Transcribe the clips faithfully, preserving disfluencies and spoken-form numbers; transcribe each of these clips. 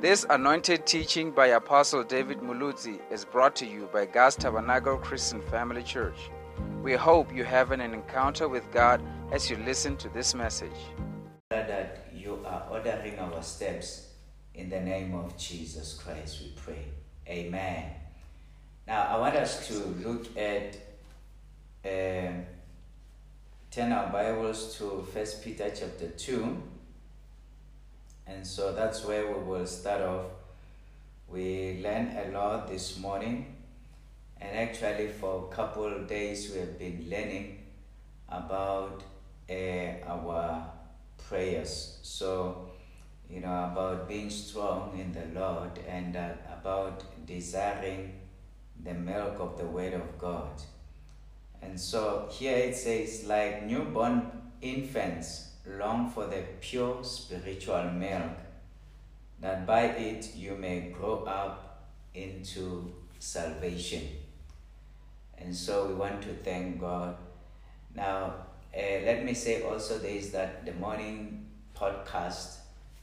This anointed teaching by Apostle David Muluzi is brought to you by God's Tabernacle Christian Family Church. We hope you have an encounter with God as you listen to this message. That you are ordering our steps in the name of Jesus Christ, we pray. Amen. Now, I want us to look at, uh, turn our Bibles to First Peter chapter two. And so that's where we will start off. We learned a lot this morning, and actually for a couple of days we have been learning about uh, our prayers. So, you know, about being strong in the Lord and uh, about desiring the milk of the Word of God. And so here it says, like newborn infants, long for the pure spiritual milk, that by it you may grow up into salvation. And so we want to thank God. Now, uh, let me say also this, that the morning podcast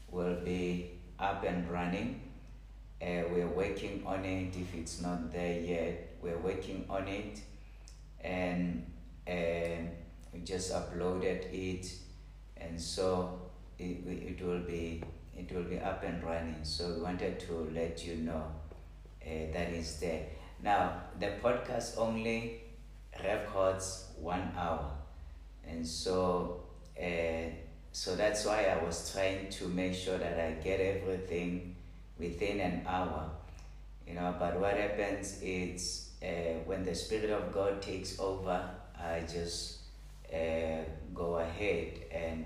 will be up and running. Uh, we're working on it. If it's not there yet, we're working on it. And uh, we just uploaded it. And so it, it will be it will be up and running. So we wanted to let you know uh, that is there. Now, the podcast only records one hour, and so uh, so that's why I was trying to make sure that I get everything within an hour, you know. But what happens is uh, when the Spirit of God takes over, I just uh, go ahead and,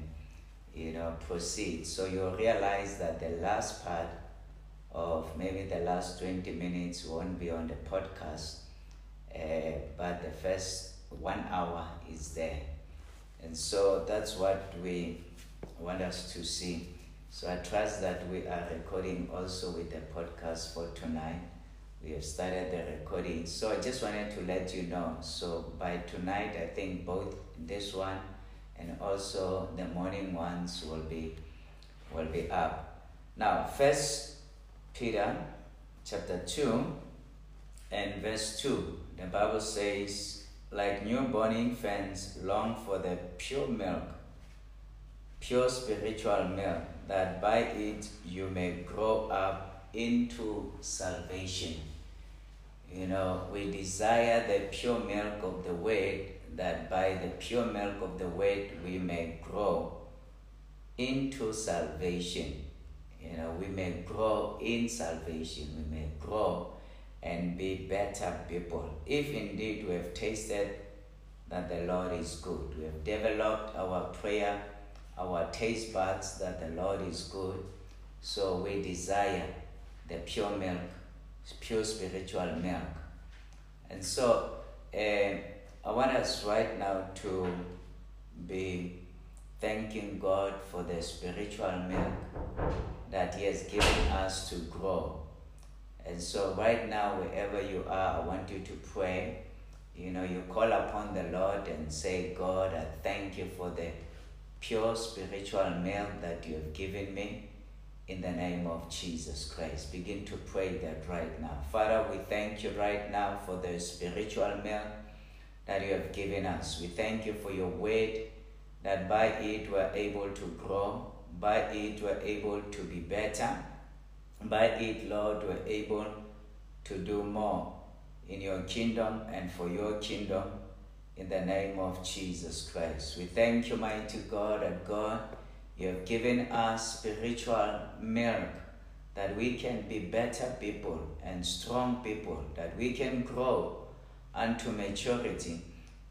you know, proceed. So you'll realize that the last part of maybe the last twenty minutes won't be on the podcast, uh, but the first one hour is there. And so that's what we want us to see. So I trust that we are recording also with the podcast for tonight. We have started the recording. So I just wanted to let you know. So by tonight, I think both this one and also the morning ones will be will be up. Now, First Peter chapter two and verse two, the Bible says, like newborn infants long for the pure milk, pure spiritual milk, that by it you may grow up into salvation. You know, we desire the pure milk of the Word, that by the pure milk of the Word we may grow into salvation. You know, we may grow in salvation. We may grow and be better people. If indeed we have tasted that the Lord is good. We have developed our prayer, our taste buds, that the Lord is good. So we desire the pure milk, pure spiritual milk. And so, uh, I want us right now to be thanking God for the spiritual milk that He has given us to grow. And so right now, wherever you are, I want you to pray. You know, you call upon the Lord and say, God, I thank you for the pure spiritual milk that you have given me in the name of Jesus Christ. Begin to pray that right now. Father, we thank you right now for the spiritual milk that you have given us. We thank you for your word, that by it we're able to grow, by it we're able to be better, by it, Lord, we're able to do more in your kingdom and for your kingdom in the name of Jesus Christ. We thank you, mighty God, that God, you have given us spiritual milk, that we can be better people and strong people, that we can grow unto maturity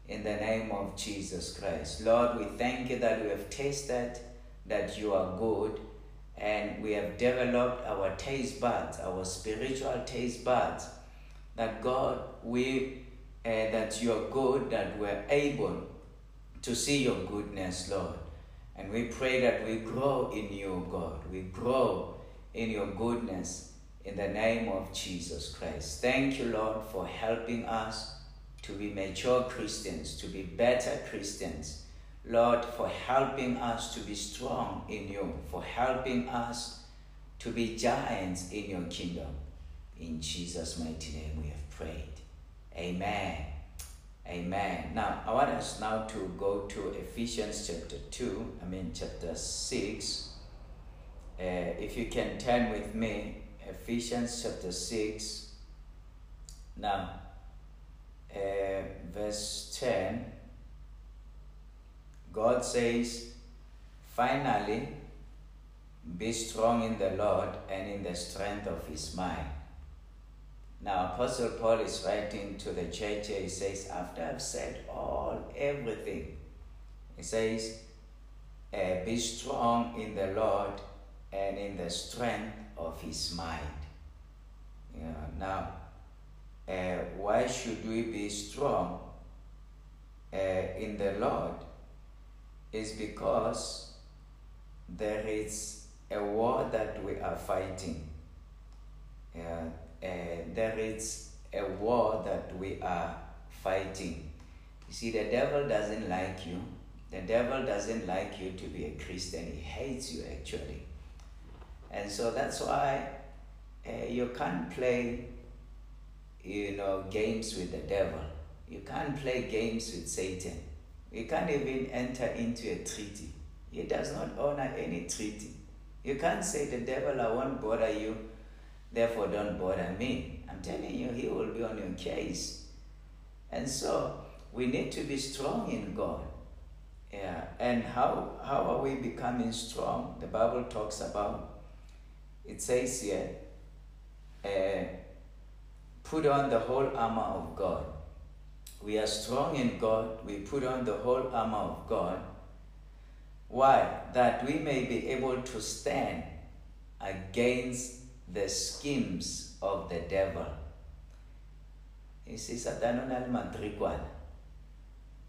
in the name of Jesus Christ. Lord, we thank you that we have tasted that you are good, and we have developed our taste buds, our spiritual taste buds, that God, we uh, that you are good, that we are able to see your goodness, Lord. And we pray that we grow in you, God. We grow in your goodness in the name of Jesus Christ. Thank you, Lord, for helping us to be mature Christians, to be better Christians. Lord, for helping us to be strong in you, for helping us to be giants in your kingdom. In Jesus' mighty name we have prayed. Amen. Amen. Now, I want us now to go to Ephesians chapter two, I mean chapter six. Uh, if you can turn with me, Ephesians chapter six. Now, uh, verse ten. God says, finally, be strong in the Lord and in the strength of his might. Now, Apostle Paul is writing to the church here. He says, after I've said all, everything, he says, uh, be strong in the Lord and in the strength of his might. You know, now, uh, why should we be strong uh, in the Lord? It's because there is a war that we are fighting. Uh, Uh, there is a war that we are fighting. You see, the devil doesn't like you. The devil doesn't like you to be a Christian. He hates you, actually. And so that's why uh, you can't play, you know, games with the devil. You can't play games with Satan. You can't even enter into a treaty. He does not honor any treaty. You can't say, the devil, I won't bother you, therefore don't bother me. I'm telling you, he will be on your case. And so we need to be strong in God. Yeah. And how, how are we becoming strong? The Bible talks about, it says here, uh, put on the whole armor of God. We are strong in God. We put on the whole armor of God. Why? That we may be able to stand against the schemes of the devil. You see, Satan al-Madrikwan,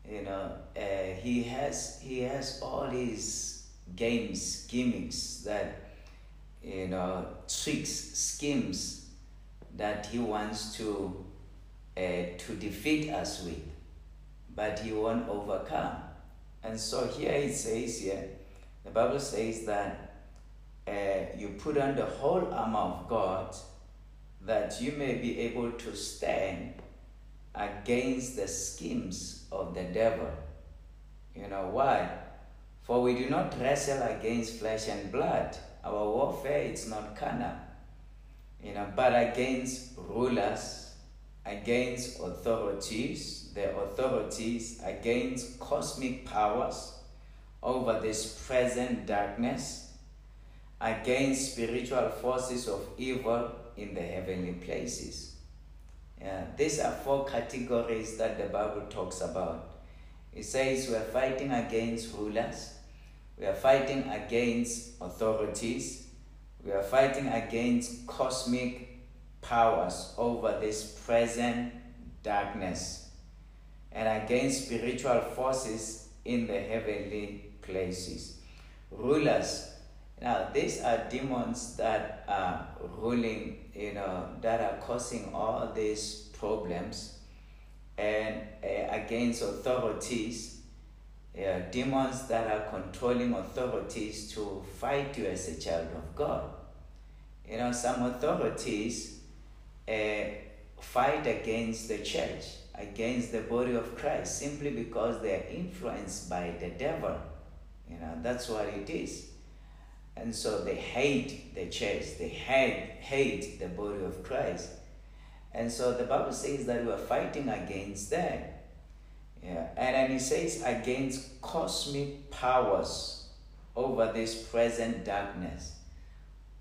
you know, uh, he has he has all his games, gimmicks, that, you know, tricks, schemes that he wants to uh, to defeat us with, but he won't overcome. And so here it says here, the Bible says that Uh, you put on the whole armor of God, that you may be able to stand against the schemes of the devil. You know why? For we do not wrestle against flesh and blood. Our warfare is not carnal, you know, but against rulers, against authorities, the authorities, against cosmic powers over this present darkness, against spiritual forces of evil in the heavenly places. Yeah, these are four categories that the Bible talks about. It says we are fighting against rulers, we are fighting against authorities, we are fighting against cosmic powers over this present darkness, and against spiritual forces in the heavenly places. Rulers. Now, these are demons that are ruling, you know, that are causing all these problems, and uh, against authorities, uh, demons that are controlling authorities to fight you as a child of God. You know, some authorities uh, fight against the church, against the body of Christ, simply because they are influenced by the devil. You know, that's what it is. And so they hate the church, they hate, hate the body of Christ. And so the Bible says that we are fighting against them. Yeah. And then it says against cosmic powers over this present darkness.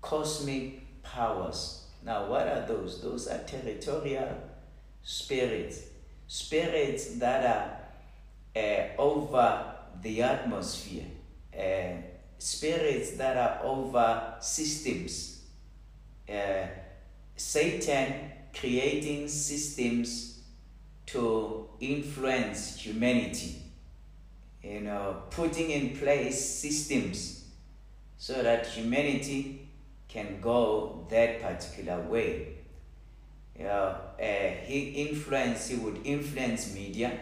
Cosmic powers. Now, what are those? Those are territorial spirits. Spirits that are uh, over the atmosphere. Uh, Spirits that are over systems. Uh, Satan creating systems to influence humanity. You know, putting in place systems so that humanity can go that particular way. You know, uh, he influence. He would influence media,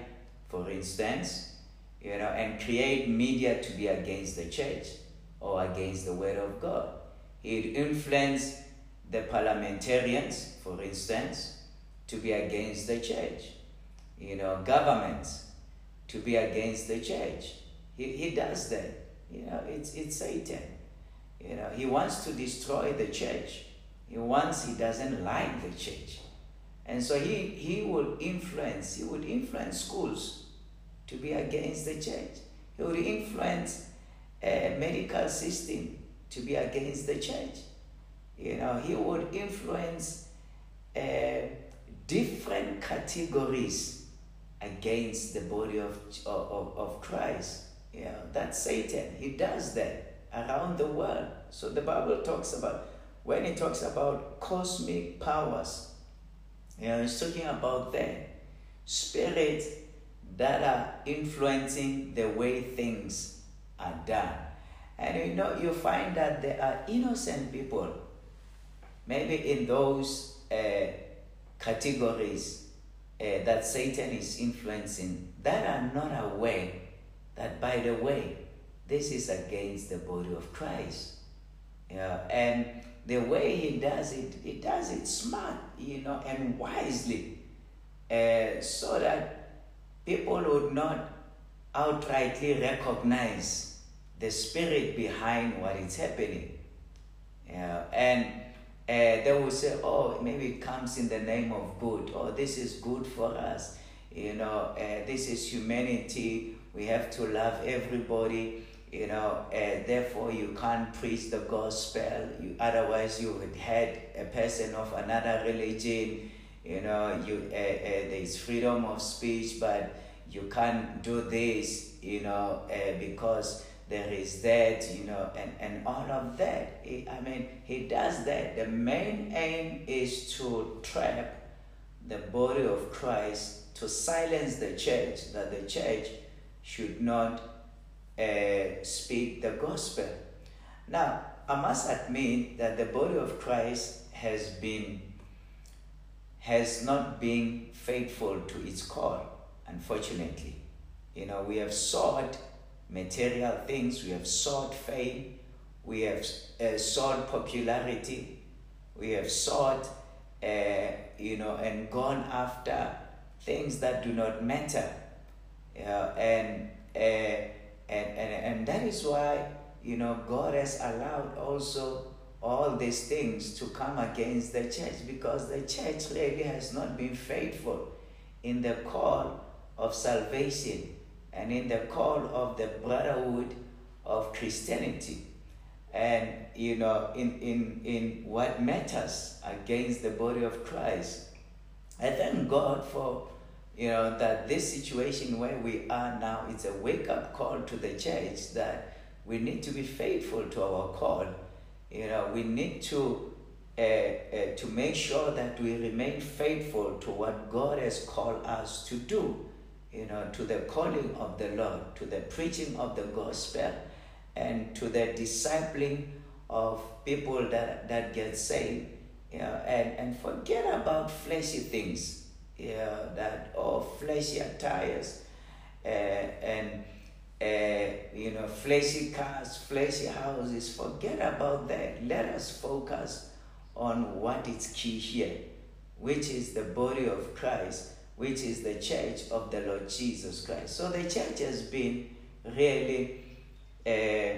for instance. You know, and create media to be against the church or against the word of God. He'd influence the parliamentarians, for instance, to be against the church. You know, governments to be against the church. He, he does that. You know, it's, it's Satan. You know, he wants to destroy the church. He wants, he doesn't like the church. And so he, he would influence, he would influence schools to be against the church. He would influence a medical system to be against the church. You know, he would influence uh, different categories against the body of, of, of Christ. You know, that's Satan. He does that around the world. So the Bible talks about, when it talks about cosmic powers, you know, it's talking about that. Spirits that are influencing the way things are done. And you know, you find that there are innocent people, maybe in those uh, categories uh, that Satan is influencing, that are not aware that, by the way, this is against the body of Christ. Yeah, and the way he does it, he does it smart, you know, and wisely, uh, so that people would not outrightly recognize the spirit behind what is happening. Yeah, and uh, they will say, oh, maybe it comes in the name of good, or oh, this is good for us, you know, uh, this is humanity, we have to love everybody. You know, uh, therefore you can't preach the gospel. You, otherwise you would had a person of another religion. You know, you uh, uh, there's freedom of speech, but you can't do this. You know, uh, because there is that. You know, and and all of that. He, I mean, he does that. The main aim is to trap the body of Christ, to silence the church, that the church should not Uh, speak the gospel. Now, I must admit that the body of Christ has been, has not been faithful to its call, unfortunately. You know, we have sought material things, we have sought fame, we have uh, sought popularity, we have sought, uh, you know, and gone after things that do not matter. Uh, and uh, And, and, and that is why, you know, God has allowed also all these things to come against the church, because the church really has not been faithful in the call of salvation and in the call of the brotherhood of Christianity. And, you know, in, in, in what matters against the body of Christ. I thank God for, you know, that this situation where we are now, it's a wake-up call to the church that we need to be faithful to our call. You know, we need to uh, uh, to make sure that we remain faithful to what God has called us to do, you know, to the calling of the Lord, to the preaching of the gospel, and to the discipling of people that, that get saved, you know, and, and forget about fleshy things. Yeah, that all fleshy attires, uh, and uh, you know, fleshy cars, fleshy houses. Forget about that. Let us focus on what is key here, which is the body of Christ, which is the church of the Lord Jesus Christ. So the church has been really, uh,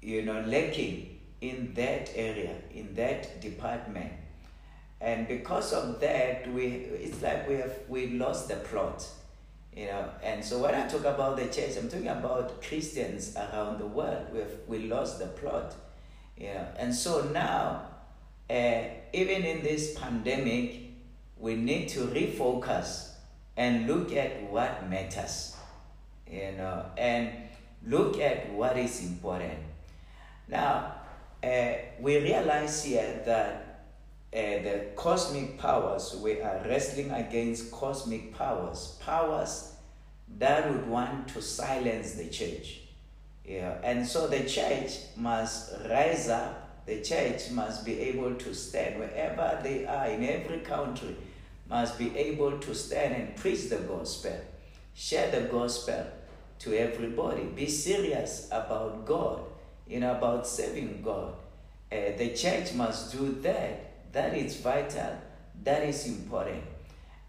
you know, lacking in that area, in that department. And because of that, we it's like we have we lost the plot, you know. And so when I talk about the church, I'm talking about Christians around the world. We have, we lost the plot, you know. And so now, uh, even in this pandemic, we need to refocus and look at what matters, you know, and look at what is important. Now, uh, we realize here that Uh, the cosmic powers, we are wrestling against cosmic powers, powers that would want to silence the church. Yeah. And so the church must rise up, the church must be able to stand wherever they are, in every country, must be able to stand and preach the gospel, share the gospel to everybody, be serious about God, you know, about serving God. Uh, the church must do that. That is vital. That is important.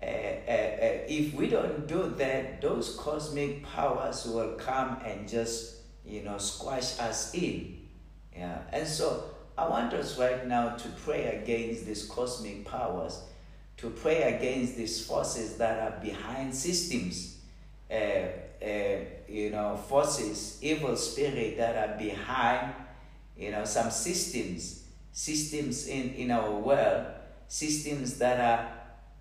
Uh, uh, uh, if we don't do that, those cosmic powers will come and just, you know, squash us in. Yeah. And so I want us right now to pray against these cosmic powers, to pray against these forces that are behind systems, uh, uh, you know, forces, evil spirit that are behind, you know, some systems, systems in, in our world, systems that are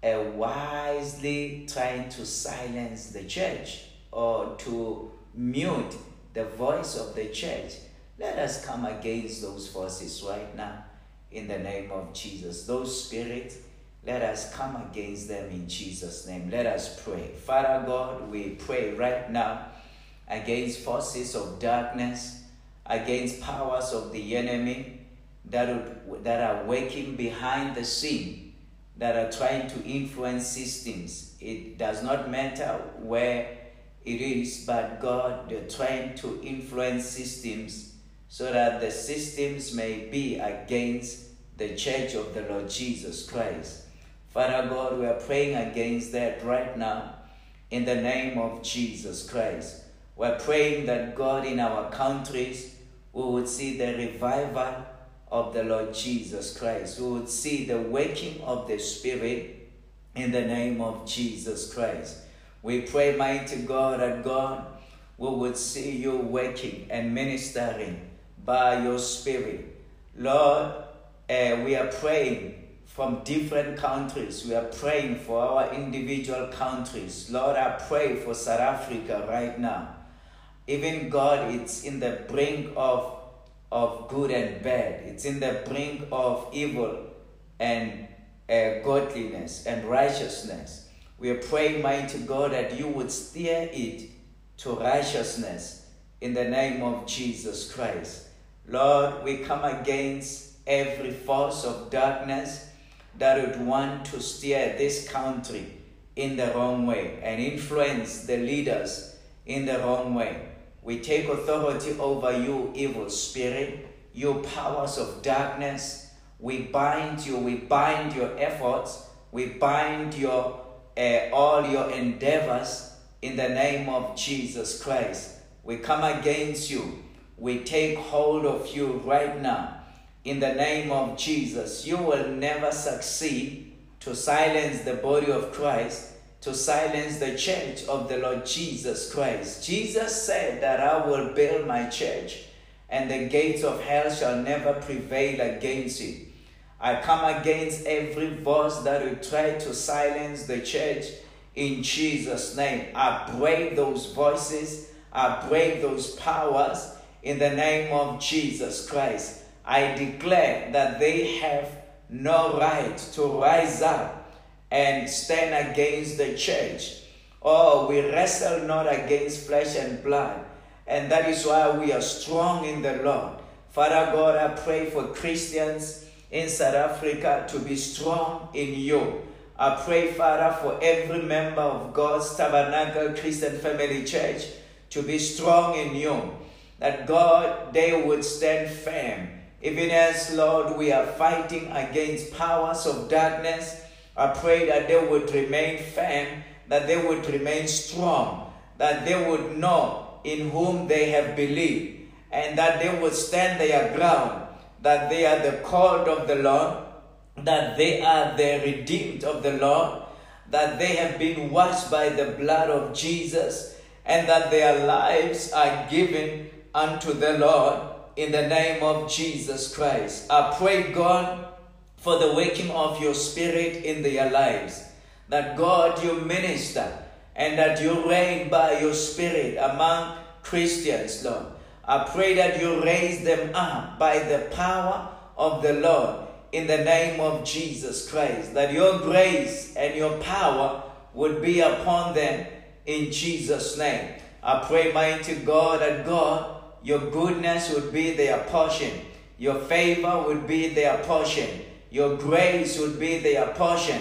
uh, wisely trying to silence the church or to mute the voice of the church. Let us come against those forces right now in the name of Jesus. Those spirits, let us come against them in Jesus' name. Let us pray. Father God, we pray right now against forces of darkness, against powers of the enemy that, would, that are working behind the scene, that are trying to influence systems. It does not matter where it is, but God, they're trying to influence systems so that the systems may be against the church of the Lord Jesus Christ. Father God, we are praying against that right now in the name of Jesus Christ. We're praying that God, in our countries, we would see the revival of the Lord Jesus Christ. We would see the waking of the Spirit in the name of Jesus Christ. We pray, mighty God, that God, we would see you waking and ministering by your Spirit. Lord, uh, we are praying from different countries. We are praying for our individual countries. Lord, I pray for South Africa right now. Even God, it's in the brink of, of good and bad. It's in the brink of evil and uh, godliness and righteousness. We are praying, mighty God, that you would steer it to righteousness in the name of Jesus Christ. Lord, we come against every force of darkness that would want to steer this country in the wrong way and influence the leaders in the wrong way. We take authority over you, evil spirit, you powers of darkness. We bind you, we bind your efforts, we bind your uh, all your endeavors in the name of Jesus Christ. We come against you, we take hold of you right now. In the name of Jesus, you will never succeed to silence the body of Christ, to silence the church of the Lord Jesus Christ. Jesus said that I will build my church and the gates of hell shall never prevail against it. I come against every voice that will try to silence the church in Jesus' name. I break those voices, I break those powers in the name of Jesus Christ. I declare that they have no right to rise up and stand against the church. Oh, we wrestle not against flesh and blood. And that is why we are strong in the Lord. Father God, I pray for Christians in South Africa to be strong in you. I pray, Father, for every member of God's Tabernacle Christian Family Church to be strong in you. That God, they would stand firm. Even as, Lord, we are fighting against powers of darkness, I pray that they would remain firm, that they would remain strong, that they would know in whom they have believed, and that they would stand their ground, that they are the called of the Lord, that they are the redeemed of the Lord, that they have been washed by the blood of Jesus, and that their lives are given unto the Lord. In the name of Jesus Christ, I pray, God, for the waking of your spirit in their lives. That, God, you minister and that you reign by your spirit among Christians, Lord. I pray that you raise them up by the power of the Lord in the name of Jesus Christ. That your grace and your power would be upon them in Jesus' name. I pray, mighty God, that, God, your goodness would be their portion. Your favor would be their portion. Your grace would be their portion.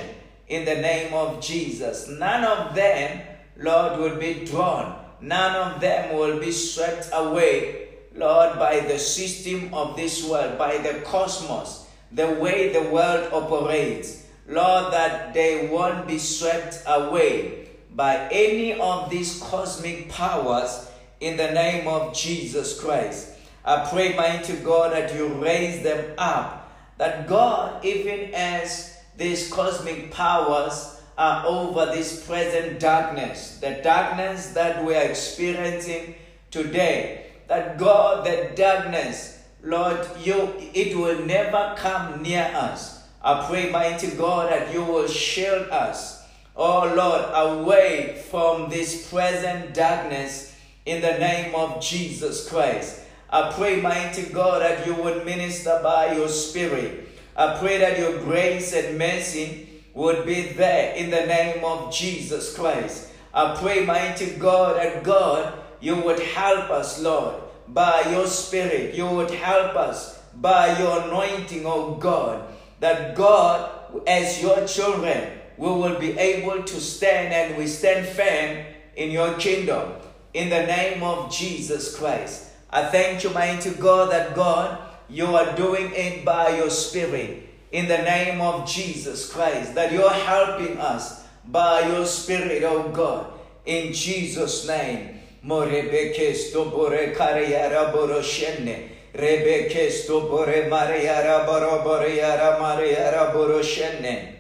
In the name of Jesus. None of them, Lord, will be drawn. None of them will be swept away. Lord, by the system of this world, by the cosmos, the way the world operates, Lord, that they won't be swept away by any of these cosmic powers in the name of Jesus Christ. I pray, mighty God, that you raise them up, that God, even as these cosmic powers are over this present darkness, the darkness that we are experiencing today, that God, the darkness, Lord, you, it will never come near us. I pray, mighty God, that you will shield us, oh Lord, away from this present darkness in the name of Jesus Christ. I pray, mighty God, that you would minister by your Spirit. I pray that your grace and mercy would be there in the name of Jesus Christ. I pray, mighty God, that God, you would help us, Lord, by your Spirit. You would help us by your anointing, oh God, that God, as your children, we will be able to stand, and we stand firm in your kingdom in the name of Jesus Christ. I thank you, mighty God, that God, you are doing it by your Spirit in the name of Jesus Christ, that you're helping us by your Spirit, oh God, in Jesus' name. Morebeke stobore kariyara boroshenne rebeke stobore mariyara boroboriyara mariyara boroshenne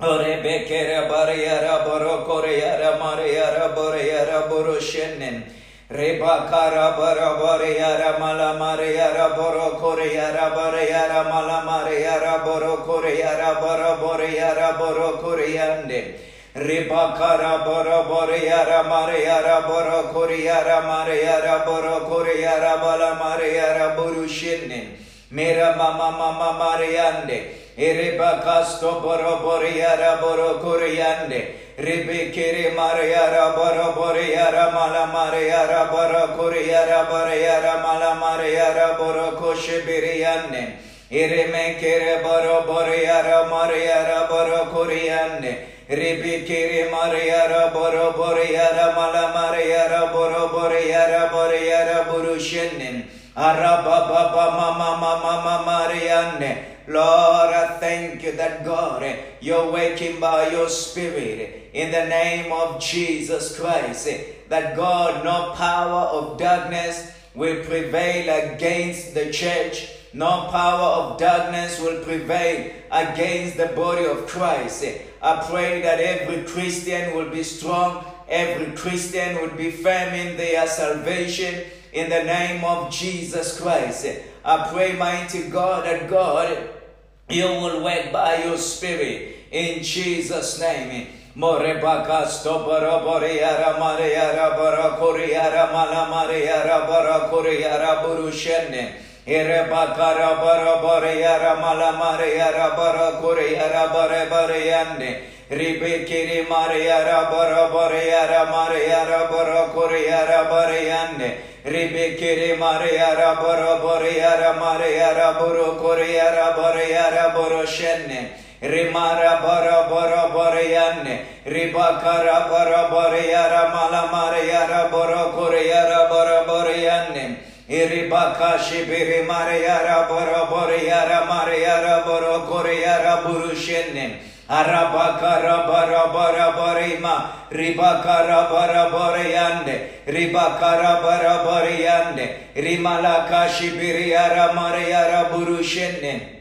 orebeke rebariyara borokoriyara mariyara boriyara boroshenne rebakara barabariyara malamariyara borokoriyara bariyara malamariyara borokoriyara baraboriyara borokoriyande Ribakara boroboriyara mariyara borokoriyara mariyara borokoriyara balamariyara borushinne mera mama mama mariyande Ribakasto boroboriyara borokoriyande Ribikiri mariyara boroboriyara malamariyara borokoriyara bariyara malamariyara borokoshibiriyande Iremekere boroboriyara mariyara borokoriyande Ribikiri mariyara boroboriyara malamariyara boroboriyara boriyara borushinnin Arabababa mama mama mariyanne. Lord, I thank you that God, you're working by your Spirit in the name of Jesus Christ, that God, no power of darkness will prevail against the church. No power of darkness will prevail against the body of Christ. I pray that every Christian will be strong, every Christian will be firm in their salvation in the name of Jesus Christ. I pray, mighty God, that God, you will work by your Spirit in Jesus' name. Morebakasto boroboriyara mariyara borokoriyara malamariyara borokoriyara borushenne Irebakara boroboriyara malamariyara borokoriyara boroboriyande Ribikiri mariyara boroboriyara mariyara borokoriyara boriyande Ribikiri mariyara boroboriyara mariyara borokoriyara boriyara boroshenne Rimara bara bara boriyane Ribakara bara boriyara malamariyara borokoriyara boroboriyande Iribakashi biri mariyara boroboriyara mariyara borokoriyara borushinne Arabakara barabara borima Ribakara baraboriyande Ribakara baraboriyande Rimalakashi biriyara mariyara borushinne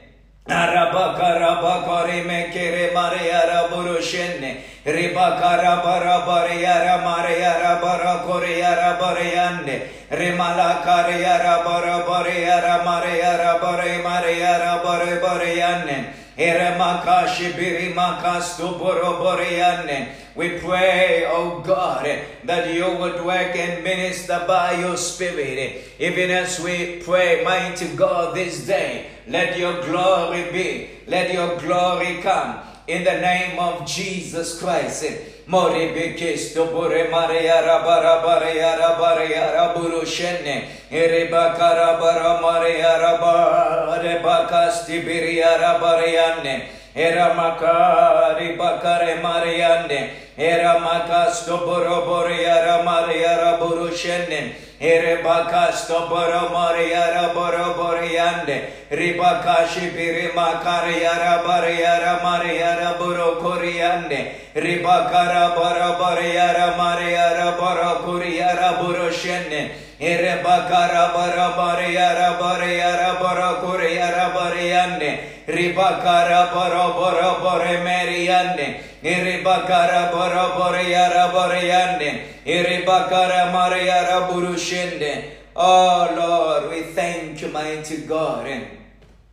Arabakara bakari mekere mariyara borushinne Ribakara baraboriyara mariyara borokoriyara boriyande Rimalakariara boroboriyara mariyara bore mariyara bore boriyane Eremakashi birimakastu boroboriyane. We pray, oh God, that you would work and minister by your Spirit. Even as we pray, mighty God, this day, let your glory be, let your glory come in the name of Jesus Christ. Moribikisto bore mariyara bara bariyara bariyara burushenne Iribakara bara mariyara bara bakasti biriyara bariyane Era makari bakare mariande. Era makasto borobore yara mariara burushende. Ere bakasto boromore yara borobore yande. Ribakashi biri makari yara bariyara mariara burokori yande. Ribakara borobore yara mariara borokori yara burushende. Ere bakara bara bara yara bara yara bara kure yara bara yanne. Ribakara bara bara bara meri yanne. Ere bakara bara bara yara bara yanne. Ere bakara mara yara burushende. Oh Lord, we thank you, mighty God.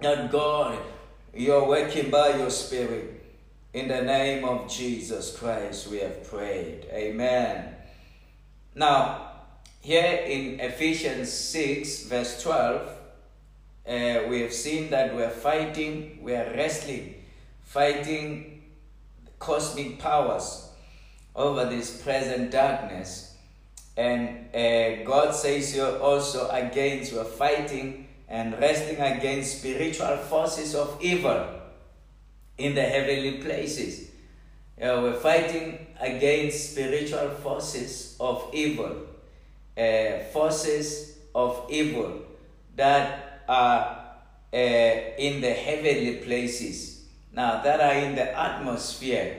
That God, you're working by your Spirit. In the name of Jesus Christ, we have prayed. Amen. Now, here in Ephesians six, verse twelve, uh, we have seen that we are fighting, we are wrestling, fighting cosmic powers over this present darkness. And uh, God says here also against, we are fighting and wrestling against spiritual forces of evil in the heavenly places. Uh, we're fighting against spiritual forces of evil. Uh, forces of evil that are uh, in the heavenly places, now that are in the atmosphere,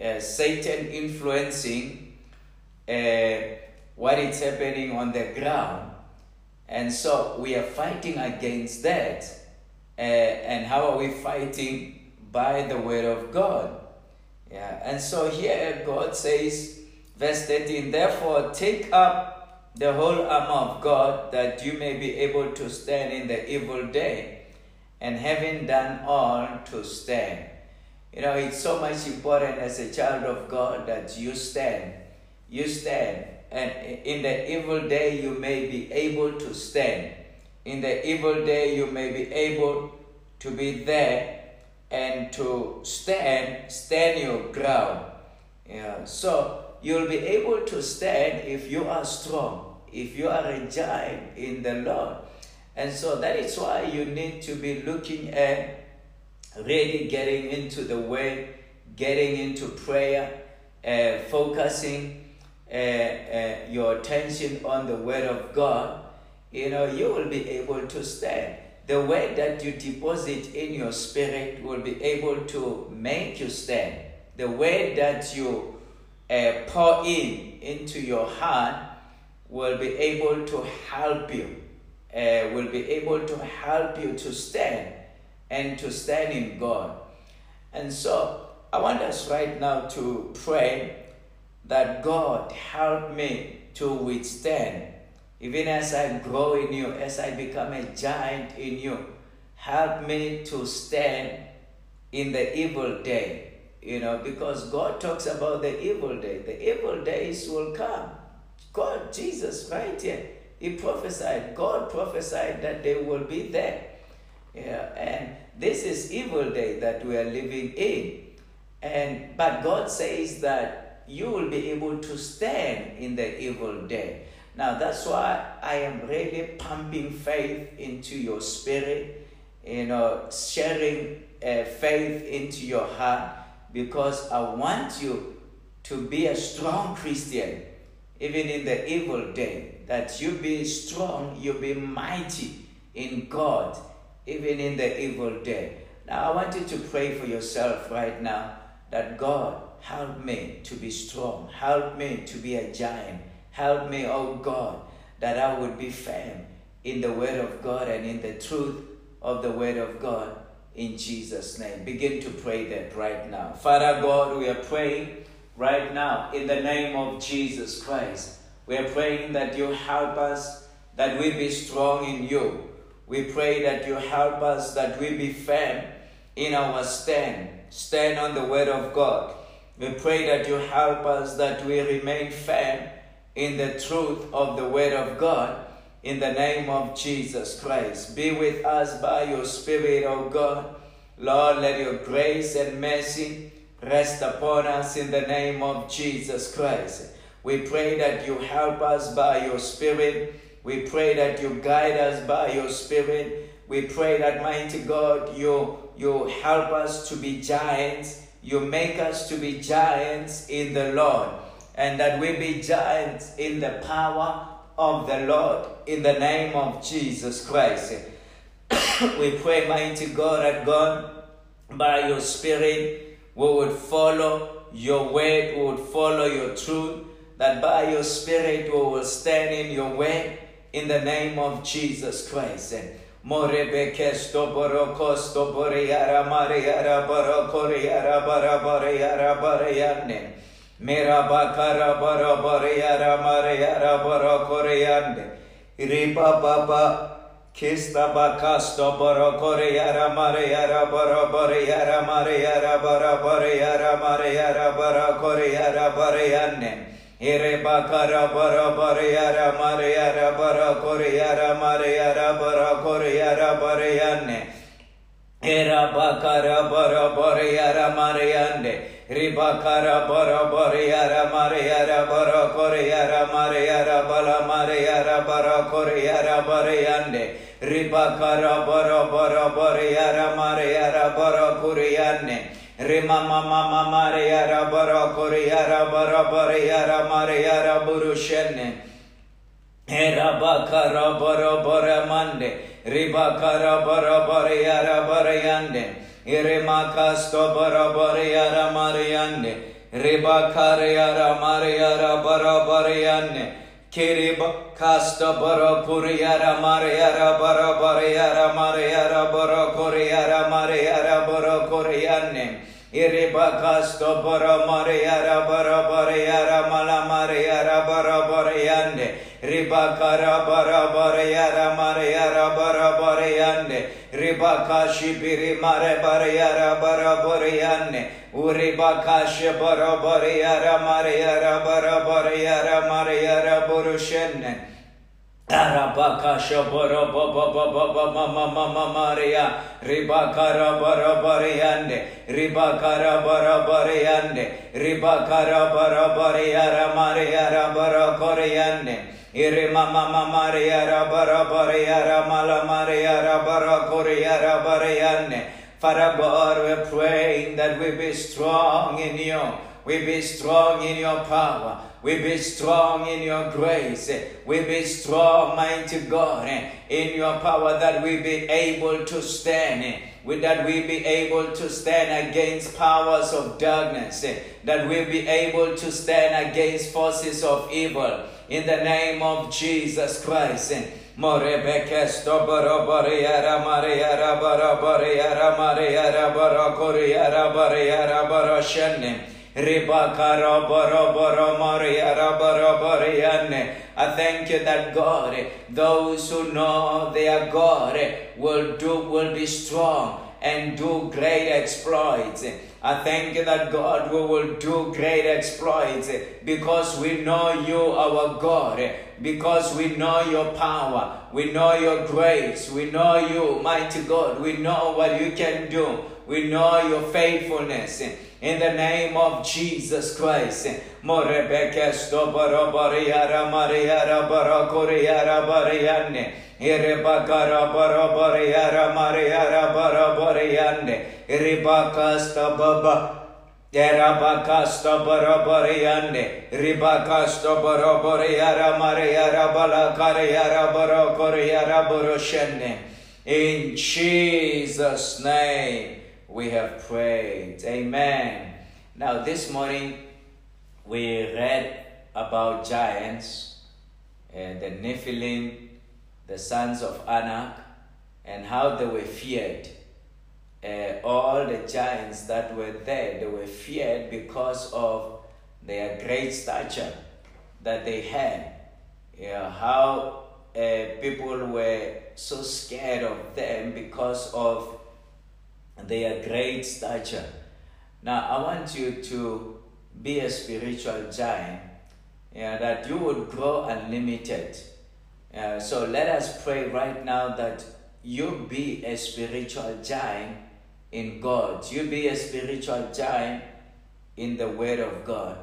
uh, Satan influencing uh, what is happening on the ground. And so we are fighting against that. Uh, and how are we fighting? By the word of God. Yeah. And so here God says, verse thirteen, therefore take up the whole armor of God, that you may be able to stand in the evil day, and having done all, to stand. You know, it's so much important as a child of God that you stand. You stand. And in the evil day, you may be able to stand. In the evil day, you may be able to be there and to stand, stand your ground. Yeah. So, you'll be able to stand if you are strong, if you are agile in the Lord. And so that is why you need to be looking at really getting into the Word, getting into prayer, uh, focusing uh, uh, your attention on the Word of God. You know, you will be able to stand. The Word that you deposit in your spirit will be able to make you stand. The Word that you Uh, pour in into your heart will be able to help you, uh, will be able to help you to stand and to stand in God. And so I want us right now to pray that God help me to withstand, even as I grow in you, as I become a giant in you. Help me to stand in the evil day. You know, because God talks about the evil day. The evil days will come. God, Jesus, right here, he prophesied. God prophesied that they will be there. Yeah, and this is evil day that we are living in. And but God says that you will be able to stand in the evil day. Now, that's why I am really pumping faith into your spirit, you know, sharing uh, faith into your heart. Because I want you to be a strong Christian, even in the evil day. That you be strong, you be mighty in God, even in the evil day. Now, I want you to pray for yourself right now that God, help me to be strong. Help me to be a giant. Help me, oh God, that I would be firm in the word of God and in the truth of the word of God. In Jesus' name, begin to pray that right now. Father God, we are praying right now in the name of Jesus Christ. We are praying that you help us, that we be strong in you. We pray that you help us, that we be firm in our stand. Stand on the word of God. We pray that you help us, that we remain firm in the truth of the word of God. In the name of Jesus Christ, be with us by your Spirit, O God. Lord, let your grace and mercy rest upon us in the name of Jesus Christ. We pray that you help us by your Spirit. We pray that you guide us by your Spirit. We pray that, mighty God, you, you help us to be giants. You make us to be giants in the Lord, and that we be giants in the power of the Lord, in the name of Jesus Christ. We pray, mighty God, that God, by your Spirit, we would follow your word, we would follow your truth, that by your Spirit we will stand in your way, in the name of Jesus Christ. Ribakara Rima mama mama reyara bara koreyara bara bara yara mareyara burushenne. Era bakara bara bara mande. Ribakara bara bara yara bara yande. Irema kasto bara bara yara mareyande. Ribakara yara mareyara bara bara yande. Kiriba kasto bara koreyara mareyara bara bara yara mareyara bara koreyara mareyara bara koreyande. Ireba kasto bara mareyara bara bara yara mala mareyara bara bara yande. Ribakara bara bara yara mareyara bara bara yande. Ribakashi biri mare bara yara bara bara yande. Uribakashi bara bara yara mareyara bara bara yara mareyara burushenne. Arabakasha bara bara bara bara mama mama Maria ribakara bara bara yande ribakara bara bara yande ribakara bara bara yara Maria bara bara yande ire mama mama Maria bara bara yara mala Maria bara bara yande. Father God, we pray that we be strong in you. We be strong in your power. We be strong in your grace. We be strong, mighty God, in your power, that we be able to stand. That we be able to stand against powers of darkness. That we be able to stand against forces of evil. In the name of Jesus Christ. I thank you that God, those who know their God will do, will be strong and do great exploits. I thank you that God, we will do great exploits because we know you, our God, because we know your power, we know your grace, we know you, mighty God, we know what you can do, we know your faithfulness. In the name of Jesus Christ. Morebekesto barabariara mariara barakoriara bariane. Irebakara barabariara mariara barabariane. Iribakasta baba. Erabakasta barabariane. Ribakasta barabariara mariara balakariara barakoriara boroshene. In Jesus' name we have prayed. Amen. Now this morning we read about giants, and the Nephilim, the sons of Anak, and how they were feared. Uh, all the giants that were there, they were feared because of their great stature that they had. You know, how uh, people were so scared of them because of their great stature. Now I want you to be a spiritual giant, yeah, that you would grow unlimited. Uh, so let us pray right now that you be a spiritual giant in God. You be a spiritual giant in the Word of God.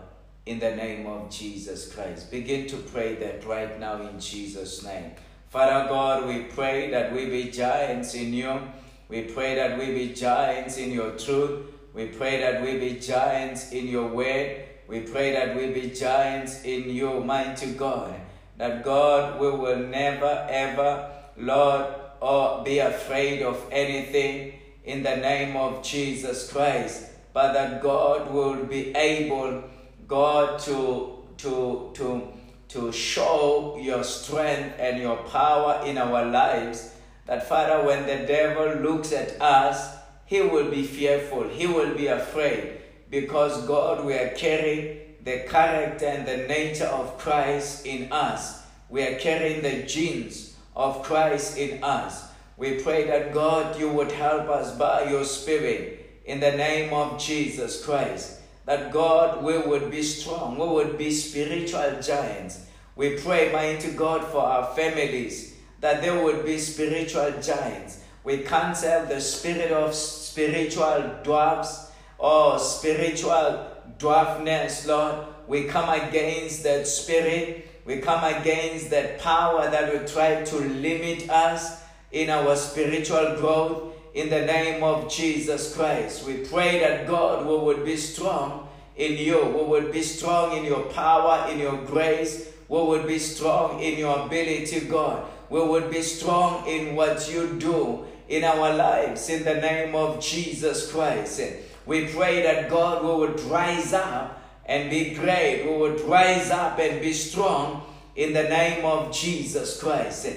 in the name of Jesus Christ. Begin to pray that right now in Jesus' name. Father God, we pray that we be giants in you. We pray that we be giants in your truth. We pray that we be giants in your word. We pray that we be giants in you, mighty God. That God, we will never ever, Lord, or be afraid of anything in the name of Jesus Christ. But that God will be able, God, to, to, to, to show your strength and your power in our lives. That, Father, when the devil looks at us, he will be fearful. He will be afraid. Because, God, we are carrying the character and the nature of Christ in us. We are carrying the genes of Christ in us. We pray that, God, you would help us by your Spirit in the name of Jesus Christ. That, God, we would be strong. We would be spiritual giants. We pray, mighty God, for our families, that they would be spiritual giants. We cancel the spirit of spiritual dwarfs or spiritual dwarfness, Lord. We come against that spirit. We come against that power that will try to limit us in our spiritual growth. In the name of Jesus Christ, we pray that, God, we would be strong in you. We would be strong in your power, in your grace. We would be strong in your ability, God. We would be strong in what you do in our lives. In the name of Jesus Christ, we pray that, God, we would rise up and be great. We would rise up and be strong in the name of Jesus Christ.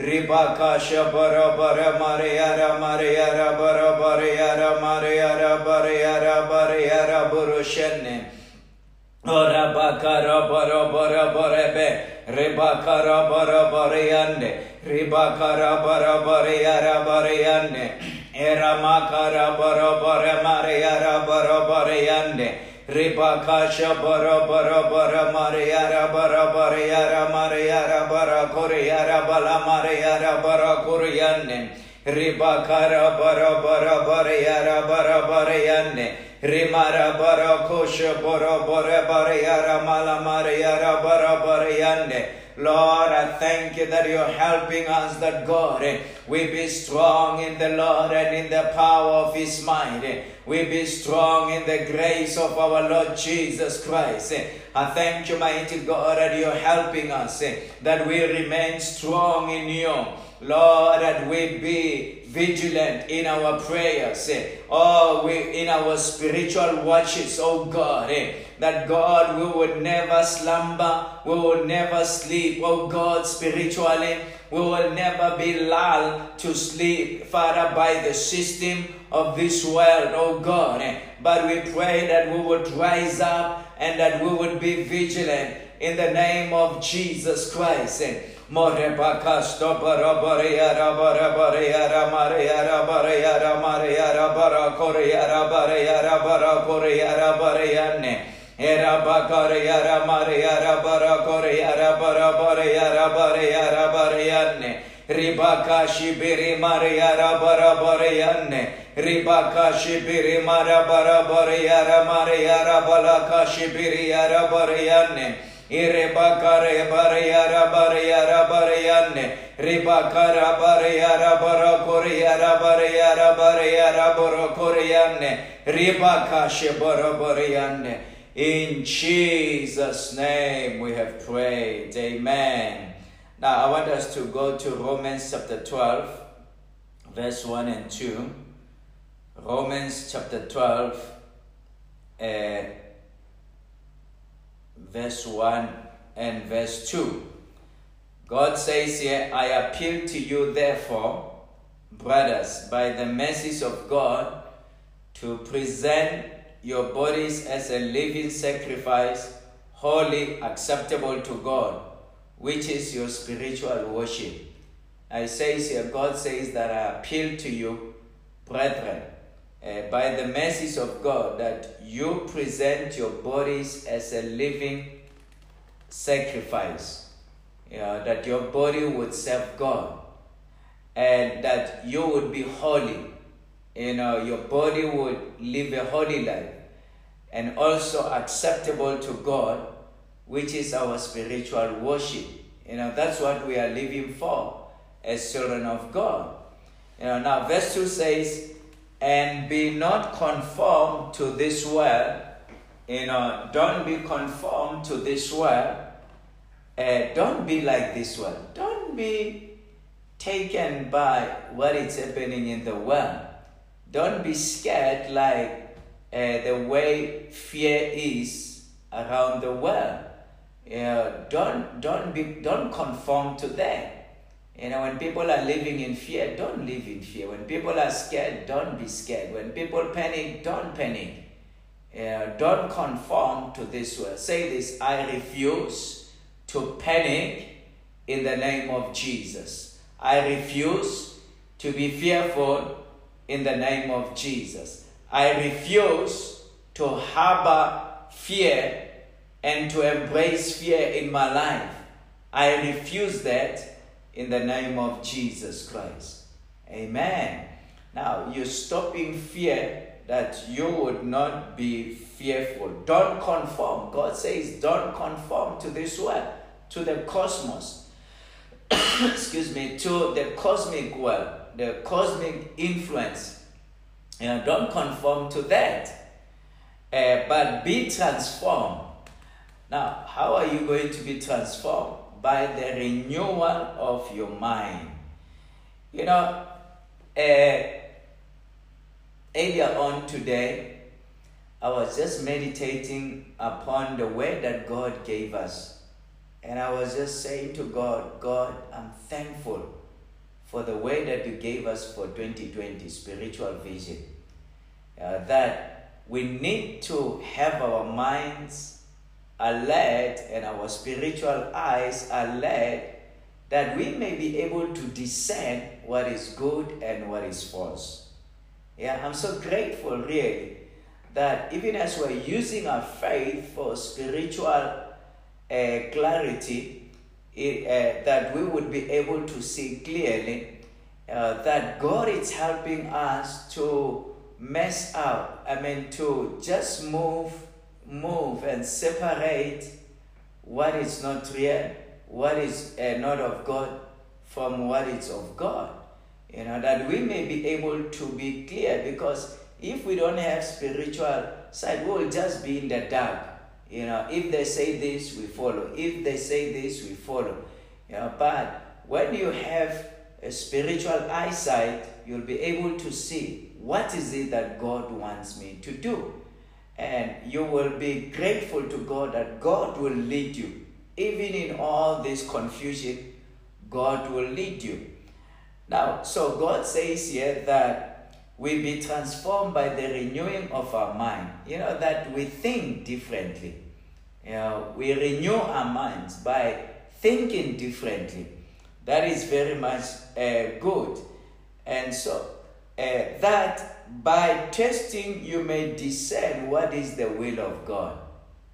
Ribakasha bara bara mariara mariara bara bara mariara bara bara burushane. Ora bakara bara bara bara be ribakara bara bara yande ribakara bara bara yara bara yande era makara bara bara mariara bara bara yande ribakasha bara bara bara mariara bara bara yara mariara bara koreyara bala mariara bara koreyane ribakara bara bara bara yara bara bara yande Rimara bara kosha bara bara bara yara mala mariara bara bara yande. Lord, I thank you that you're helping us, that, God, we be strong in the Lord and in the power of his might. We be strong in the grace of our Lord Jesus Christ. I thank you, mighty God, that you're helping us, that we remain strong in you. Lord, that we be vigilant in our prayers, oh, we, in our spiritual watches, oh God, that, God, we would never slumber, we would never sleep, oh God, spiritually. We will never be lulled to sleep, Father, by the system of this world, oh God. But we pray that we would rise up and that we would be vigilant in the name of Jesus Christ. Morebakasto barabarayara barabarayara marayara barayara marayara barakorayara barayara barakorayara barayane erabakarayara marayara barakorayara barabarayara barayara barayane ribakashi biri marayara barabarayane ribakashi biri marabara barayara marayara balakashi biri yara barayane Irebakare barayara barayara barayane ribakara barayara barakoreyara barayara barayara barakoreyane ribakashe barabarayane. In Jesus' name we have prayed. Amen. Now I want us to go to Romans chapter twelve, verse one and two. Romans chapter twelve, uh, verse one and verse two. God says here, I appeal to you therefore, brothers, by the mercies of God, to present your bodies as a living sacrifice, holy, acceptable to God, which is your spiritual worship. I say here, God says that I appeal to you brethren, uh, by the mercies of God, that you present your bodies as a living sacrifice, you know, that your body would serve God, and that you would be holy. You know, your body would live a holy life, and also acceptable to God, which is our spiritual worship. You know, that's what we are living for as children of God. You know, now verse two says, and be not conformed to this world. You know, don't be conformed to this world. Uh, don't be like this world. Don't be taken by what is happening in the world. Don't be scared like uh, the way fear is around the world. You know, don't don't be don't conform to that. You know, when people are living in fear, don't live in fear. When people are scared, don't be scared. When people panic, don't panic. You know, don't conform to this world. Say this: I refuse to panic in the name of Jesus. I refuse to be fearful in the name of Jesus. I refuse to harbor fear and to embrace fear in my life. I refuse that in the name of Jesus Christ. Amen. Now, you're stopping fear that you would not be fearful. Don't conform. God says, don't conform to this world, to the cosmos. Excuse me, to the cosmic world. The cosmic influence, you know, don't conform to that, uh, but be transformed. Now, how are you going to be transformed? By the renewal of your mind. You know, uh, earlier on today, I was just meditating upon the word that God gave us, and I was just saying to God, God, I'm thankful for the way that you gave us for twenty twenty, spiritual vision. Uh, that we need to have our minds alert and our spiritual eyes alert, that we may be able to discern what is good and what is false. Yeah, I'm so grateful really that even as we're using our faith for spiritual uh, clarity, It, uh, that we would be able to see clearly, uh, that God is helping us to mess up. I mean, to just move, move and separate what is not real, what is uh, not of God, from what is of God. You know, that we may be able to be clear, because if we don't have spiritual sight, we will just be in the dark. You know, if they say this, we follow. If they say this, we follow. You know, but when you have a spiritual eyesight, you'll be able to see what is it that God wants me to do. And you will be grateful to God that God will lead you. Even in all this confusion, God will lead you. Now, so God says here that we be transformed by the renewing of our mind. You know, that we think differently. You know, we renew our minds by thinking differently. That is very much uh, good. And so, uh, that by testing you may discern what is the will of God.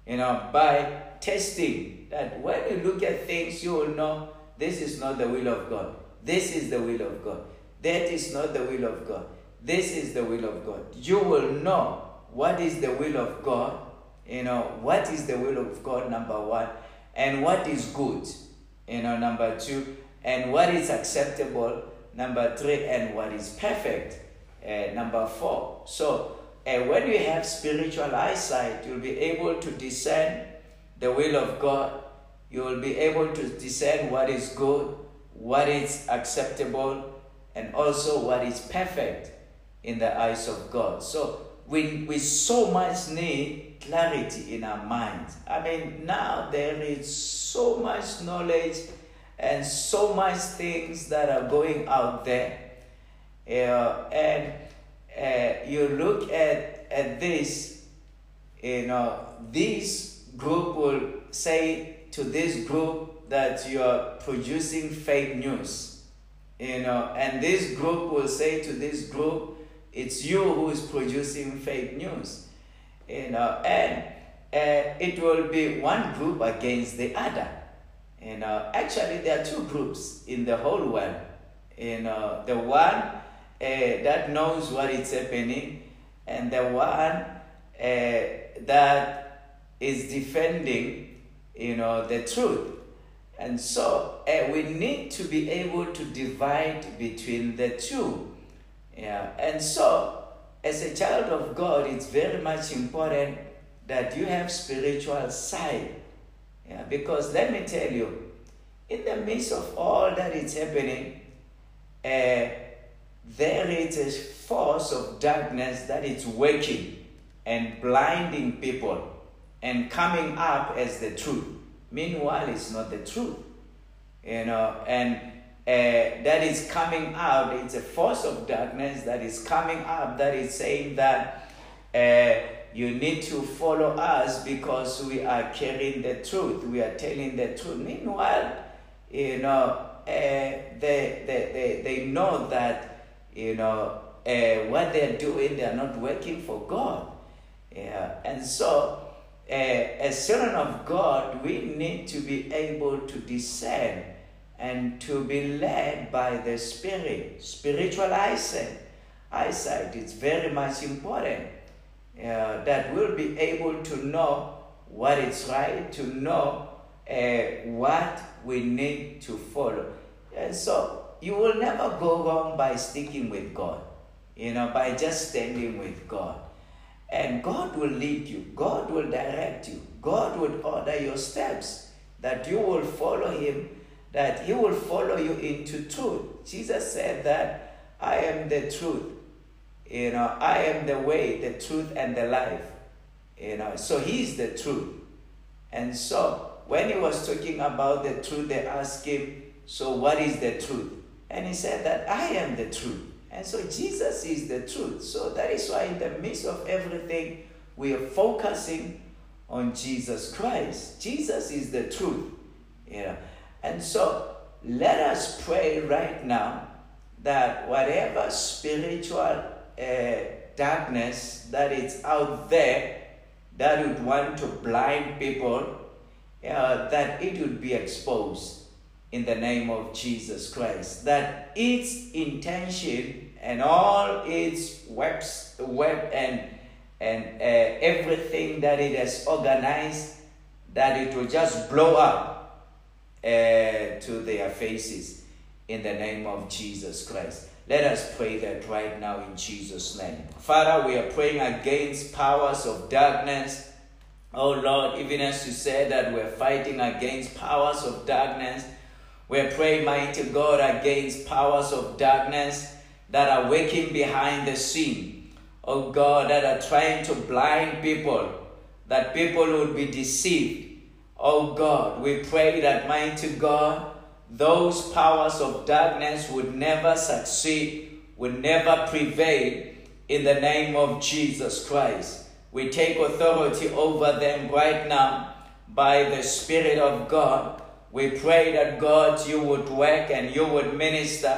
You know, by testing, that when you look at things, you will know this is not the will of God. This is the will of God. That is not the will of God. This is the will of God. You will know what is the will of God. You know, what is the will of God, number one. And what is good, you know, number two. And what is acceptable, number three. And what is perfect, uh, number four. So, uh, when you have spiritual eyesight, you'll be able to discern the will of God. You will be able to discern what is good, what is acceptable, and also what is perfect in the eyes of God. So we, we so much need clarity in our minds. I mean, now there is so much knowledge and so much things that are going out there. Uh, and uh, you look at, at this, you know, this group will say to this group that you are producing fake news. You know, and this group will say to this group, It's you who is producing fake news, you know, and uh, it will be one group against the other. You know, actually there are two groups in the whole world. You know, the one uh, that knows what is happening, and the one uh, that is defending, you know, the truth. And so uh, we need to be able to divide between the two. Yeah. And so, as a child of God, it's very much important that you have spiritual sight. Yeah. Because let me tell you, in the midst of all that is happening, uh, there is a force of darkness that is working and blinding people and coming up as the truth. Meanwhile, it's not the truth, you know, and Uh, that is coming out. It's a force of darkness that is coming up, that is saying that uh, you need to follow us because we are carrying the truth, we are telling the truth. Meanwhile, you know, uh, they, they, they, they know that, you know, uh, what they're doing, they're not working for God. Yeah. And so, uh, as children of God, we need to be able to discern and to be led by the Spirit. Spiritual eyesight, eyesight is very much important, uh, that we'll be able to know what is right, to know uh, what we need to follow. And so you will never go wrong by sticking with God, you know, by just standing with God. And God will lead you, God will direct you, God will order your steps, that you will follow Him, that He will follow you into truth. Jesus said that I am the truth. You know, I am the way, the truth, and the life. You know, so He is the truth. And so when He was talking about the truth, they asked Him, so what is the truth? And He said that I am the truth. And so Jesus is the truth. So that is why in the midst of everything, we are focusing on Jesus Christ. Jesus is the truth. You know. And so let us pray right now that whatever spiritual uh, darkness that is out there that would want to blind people, uh, that it would be exposed in the name of Jesus Christ. That its intention and all its webs, web and, and uh, everything that it has organized, that it will just blow up Uh, to their faces in the name of Jesus Christ. Let us pray that right now in Jesus' name. Father, we are praying against powers of darkness. Oh Lord, even as you said that we're fighting against powers of darkness, we're praying, mighty God, against powers of darkness that are working behind the scene. Oh God, that are trying to blind people, that people would be deceived. Oh God, we pray that, mighty God, those powers of darkness would never succeed, would never prevail in the name of Jesus Christ. We take authority over them right now by the Spirit of God. We pray that, God, you would work and you would minister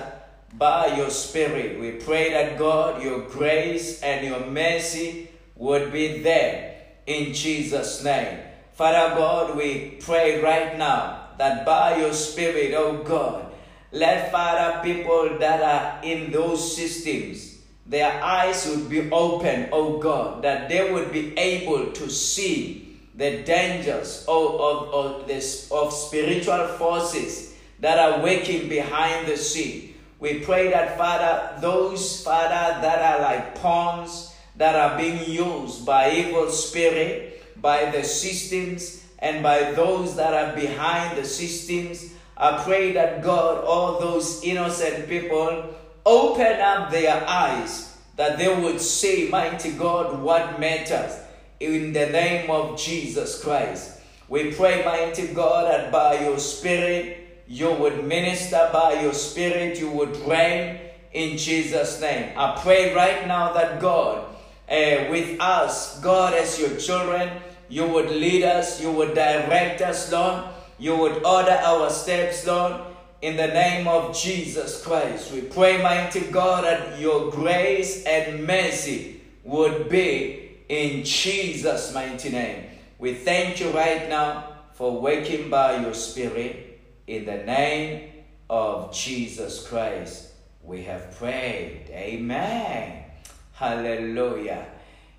by your Spirit. We pray that, God, your grace and your mercy would be there in Jesus' name. Father God, we pray right now that by your Spirit, oh God, let, Father, people that are in those systems, their eyes would be open, oh God, that they would be able to see the dangers of, of, of, this, of spiritual forces that are working behind the scene. We pray that, Father, those, Father, that are like pawns, that are being used by evil spirits, by the systems and by those that are behind the systems. I pray that, God, all those innocent people, open up their eyes, that they would see, mighty God, what matters in the name of Jesus Christ. We pray, mighty God, that by your Spirit, you would minister, by your Spirit, you would reign in Jesus' name. I pray right now that, God, uh, with us, God, as your children, you would lead us, you would direct us, Lord. You would order our steps, Lord. In the name of Jesus Christ, we pray, mighty God, that your grace and mercy would be in Jesus' mighty name. We thank you right now for working by your Spirit. In the name of Jesus Christ, we have prayed. Amen. Hallelujah.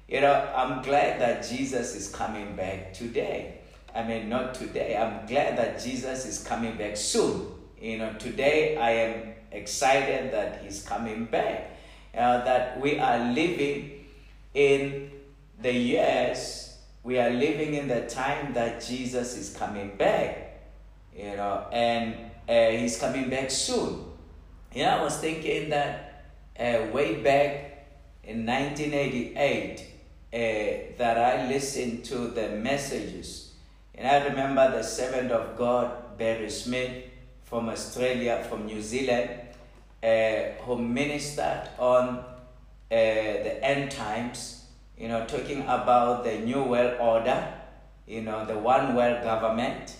You know, I'm glad that Jesus is coming back today. I mean, not today. I'm glad that Jesus is coming back soon. You know, today I am excited that he's coming back. Uh, that we are living in the years, we are living in the time that Jesus is coming back. You know, and uh, he's coming back soon. You know, I was thinking that uh, way back in nineteen eighty-eight, uh, that I listened to the messages. And I remember the servant of God, Barry Smith, from Australia, from New Zealand, uh, who ministered on uh, the end times, you know, talking about the new world order, you know, the one world government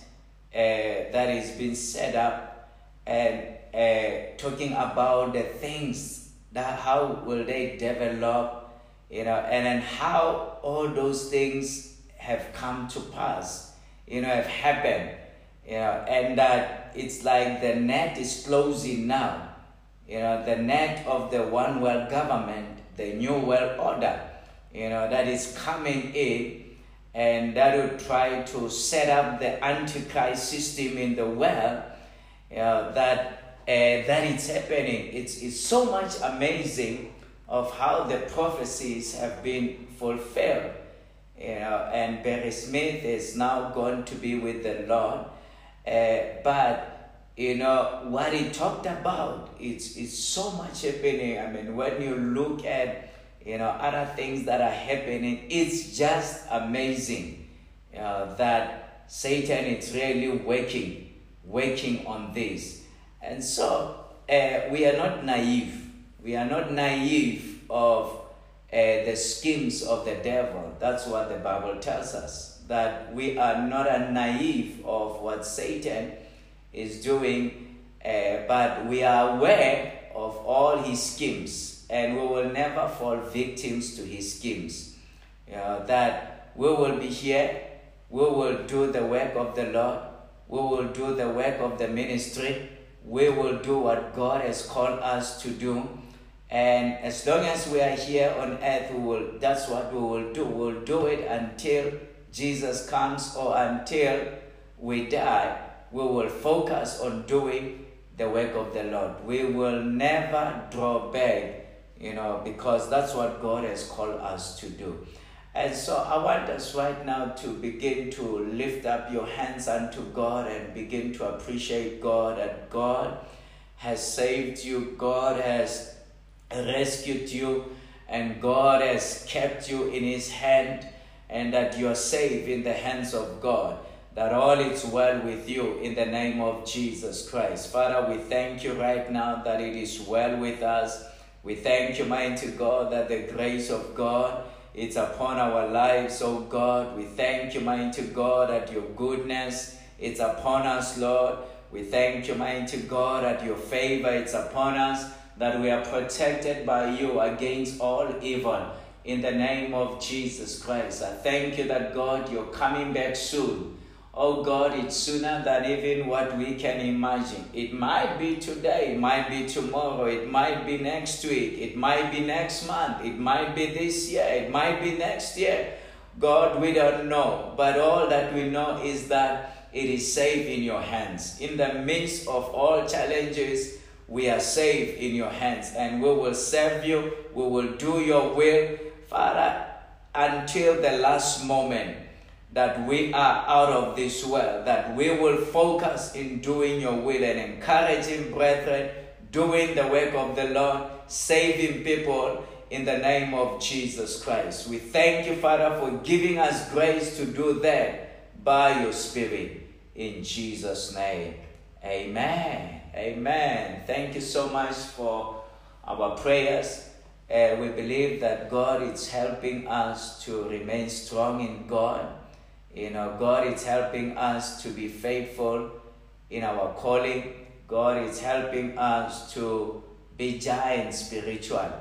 uh, that has been set up, and uh, talking about the things that how will they develop, you know, and then how all those things have come to pass, you know, have happened, you know, and that it's like the net is closing now, you know, the net of the one world government, the new world order, you know, that is coming in, and that will try to set up the Antichrist system in the world, you know, that uh, that it's happening. It's, it's so much amazing of how the prophecies have been fulfilled, you know, and Barry Smith is now going to be with the Lord. Uh, but, you know, what he talked about, it's, it's so much happening. I mean, when you look at, you know, other things that are happening, it's just amazing uh, that Satan is really working, working on this. And so, uh, we are not naive. We are not naive of uh, the schemes of the devil. That's what the Bible tells us. That we are not naive of what Satan is doing, uh, but we are aware of all his schemes, and we will never fall victims to his schemes. You know, that we will be here, we will do the work of the Lord, we will do the work of the ministry, we will do what God has called us to do, and as long as we are here on earth, we will, that's what we will do. We will do it until Jesus comes or until we die. We will focus on doing the work of the Lord. We will never draw back, you know, because that's what God has called us to do. And so I want us right now to begin to lift up your hands unto God and begin to appreciate God, that God has saved you, God has rescued you, and God has kept you in his hand, and that you are safe in the hands of God, that all is well with you in the name of Jesus Christ. Father, we thank you right now that it is well with us. We thank you, mighty God, that the grace of God is upon our lives, oh God. We thank you, mighty God, that your goodness is upon us, Lord. We thank you, mighty God, that your favor is upon us, that we are protected by you against all evil. In the name of Jesus Christ, I thank you that, God, you're coming back soon. Oh God, it's sooner than even what we can imagine. It might be today, it might be tomorrow, it might be next week, it might be next month, it might be this year, it might be next year. God, we don't know, but all that we know is that it is safe in your hands. In the midst of all challenges, we are safe in your hands, and we will serve you, we will do your will, Father, until the last moment that we are out of this world, that we will focus in doing your will and encouraging brethren, doing the work of the Lord, saving people in the name of Jesus Christ. We thank you, Father, for giving us grace to do that by your Spirit. In Jesus' name, amen. Amen. Thank you so much for our prayers. Uh, we believe that God is helping us to remain strong in God. You know, God is helping us to be faithful in our calling. God is helping us to be giant spiritual.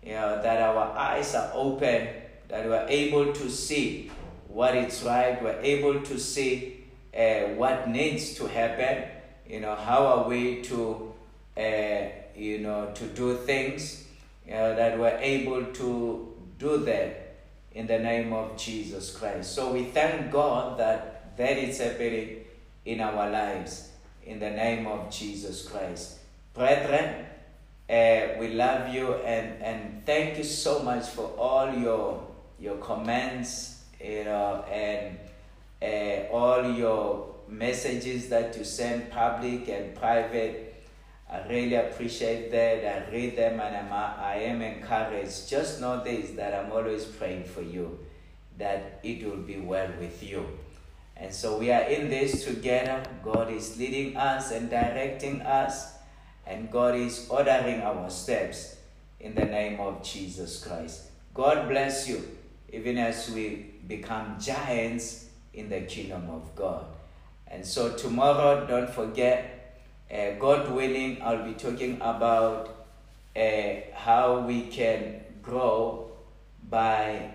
You know, that our eyes are open, that we're able to see what is right, we're able to see uh, what needs to happen. You know, how are we to, uh, you know, to do things, you know, that we're able to do that in the name of Jesus Christ. So we thank God that that is happening in our lives in the name of Jesus Christ. Brethren, uh, we love you and, and thank you so much for all your, your comments, you know, and uh, all your messages that you send, public and private. I really appreciate that. I read them and I'm, I am encouraged. Just know this, that I'm always praying for you, that it will be well with you. And so we are in this together. God is leading us and directing us, and God is ordering our steps in the name of Jesus Christ. God bless you, even as we become giants in the kingdom of God. And so tomorrow, don't forget, uh, God willing, I'll be talking about uh, how we can grow by,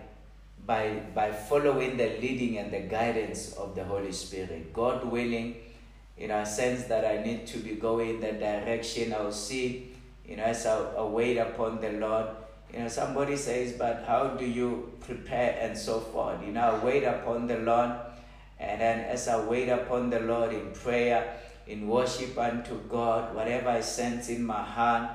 by, by following the leading and the guidance of the Holy Spirit. God willing, you know, I sense that I need to be going in that direction. I'll see, you know, as I wait upon the Lord. You know, somebody says, but how do you prepare and so forth? You know, I wait upon the Lord. And then as I wait upon the Lord in prayer, in worship unto God, whatever I sense in my heart,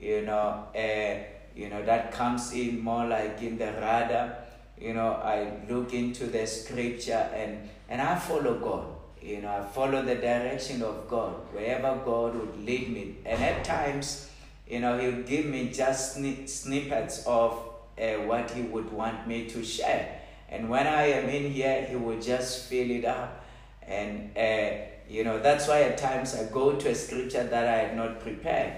you know, uh, you know, that comes in more like in the radar. You know, I look into the scripture and, and I follow God. You know, I follow the direction of God, wherever God would lead me. And at times, you know, he'll give me just sni- snippets of uh, what he would want me to share. And when I am in here, he will just fill it up. And, uh, you know, that's why at times I go to a scripture that I have not prepared.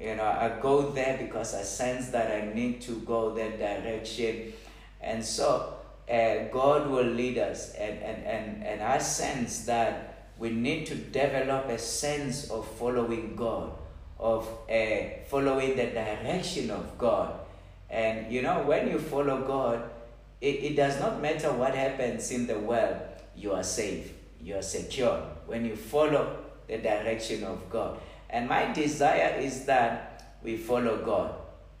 You know, I go there because I sense that I need to go that direction. And so uh, God will lead us. And, and, and, and I sense that we need to develop a sense of following God, of uh, following the direction of God. And, you know, when you follow God, It, it does not matter what happens in the world, you are safe, you are secure, when you follow the direction of God. And my desire is that we follow God.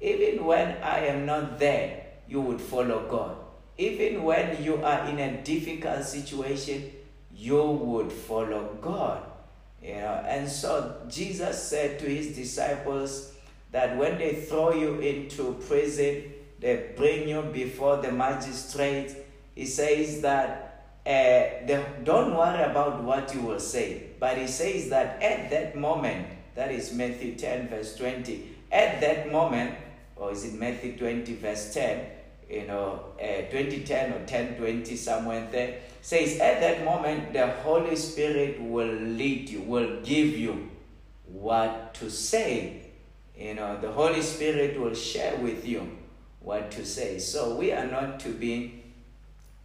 Even when I am not there, you would follow God. Even when you are in a difficult situation, you would follow God. You know? And so Jesus said to his disciples that when they throw you into prison, they bring you before the magistrate. He says that uh, they don't worry about what you will say. But he says that at that moment, that is Matthew ten verse twenty. At that moment, or is it Matthew twenty verse ten? You know, uh, twenty ten or ten twenty, somewhere there. Says at that moment, the Holy Spirit will lead you, will give you what to say. You know, the Holy Spirit will share with you what to say. So we are not to be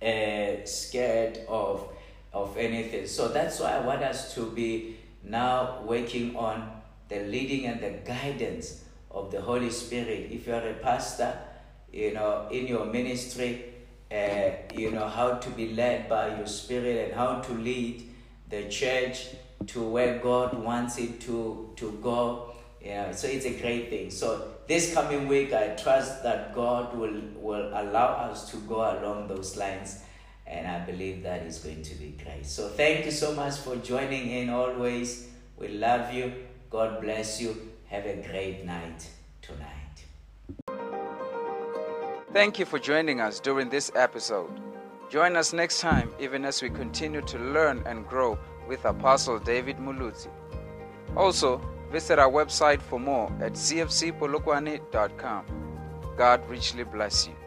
uh, scared of of anything. So that's why I want us to be now working on the leading and the guidance of the Holy Spirit. If you are a pastor, you know, in your ministry, uh, you know how to be led by your Spirit and how to lead the church to where God wants it to to go. Yeah, so it's a great thing. So this coming week, I trust that God will, will allow us to go along those lines. And I believe that is going to be great. So thank you so much for joining in always. We love you. God bless you. Have a great night tonight. Thank you for joining us during this episode. Join us next time, even as we continue to learn and grow with Apostle David Muluzi. Also, visit our website for more at c f c polokwane dot com. God richly bless you.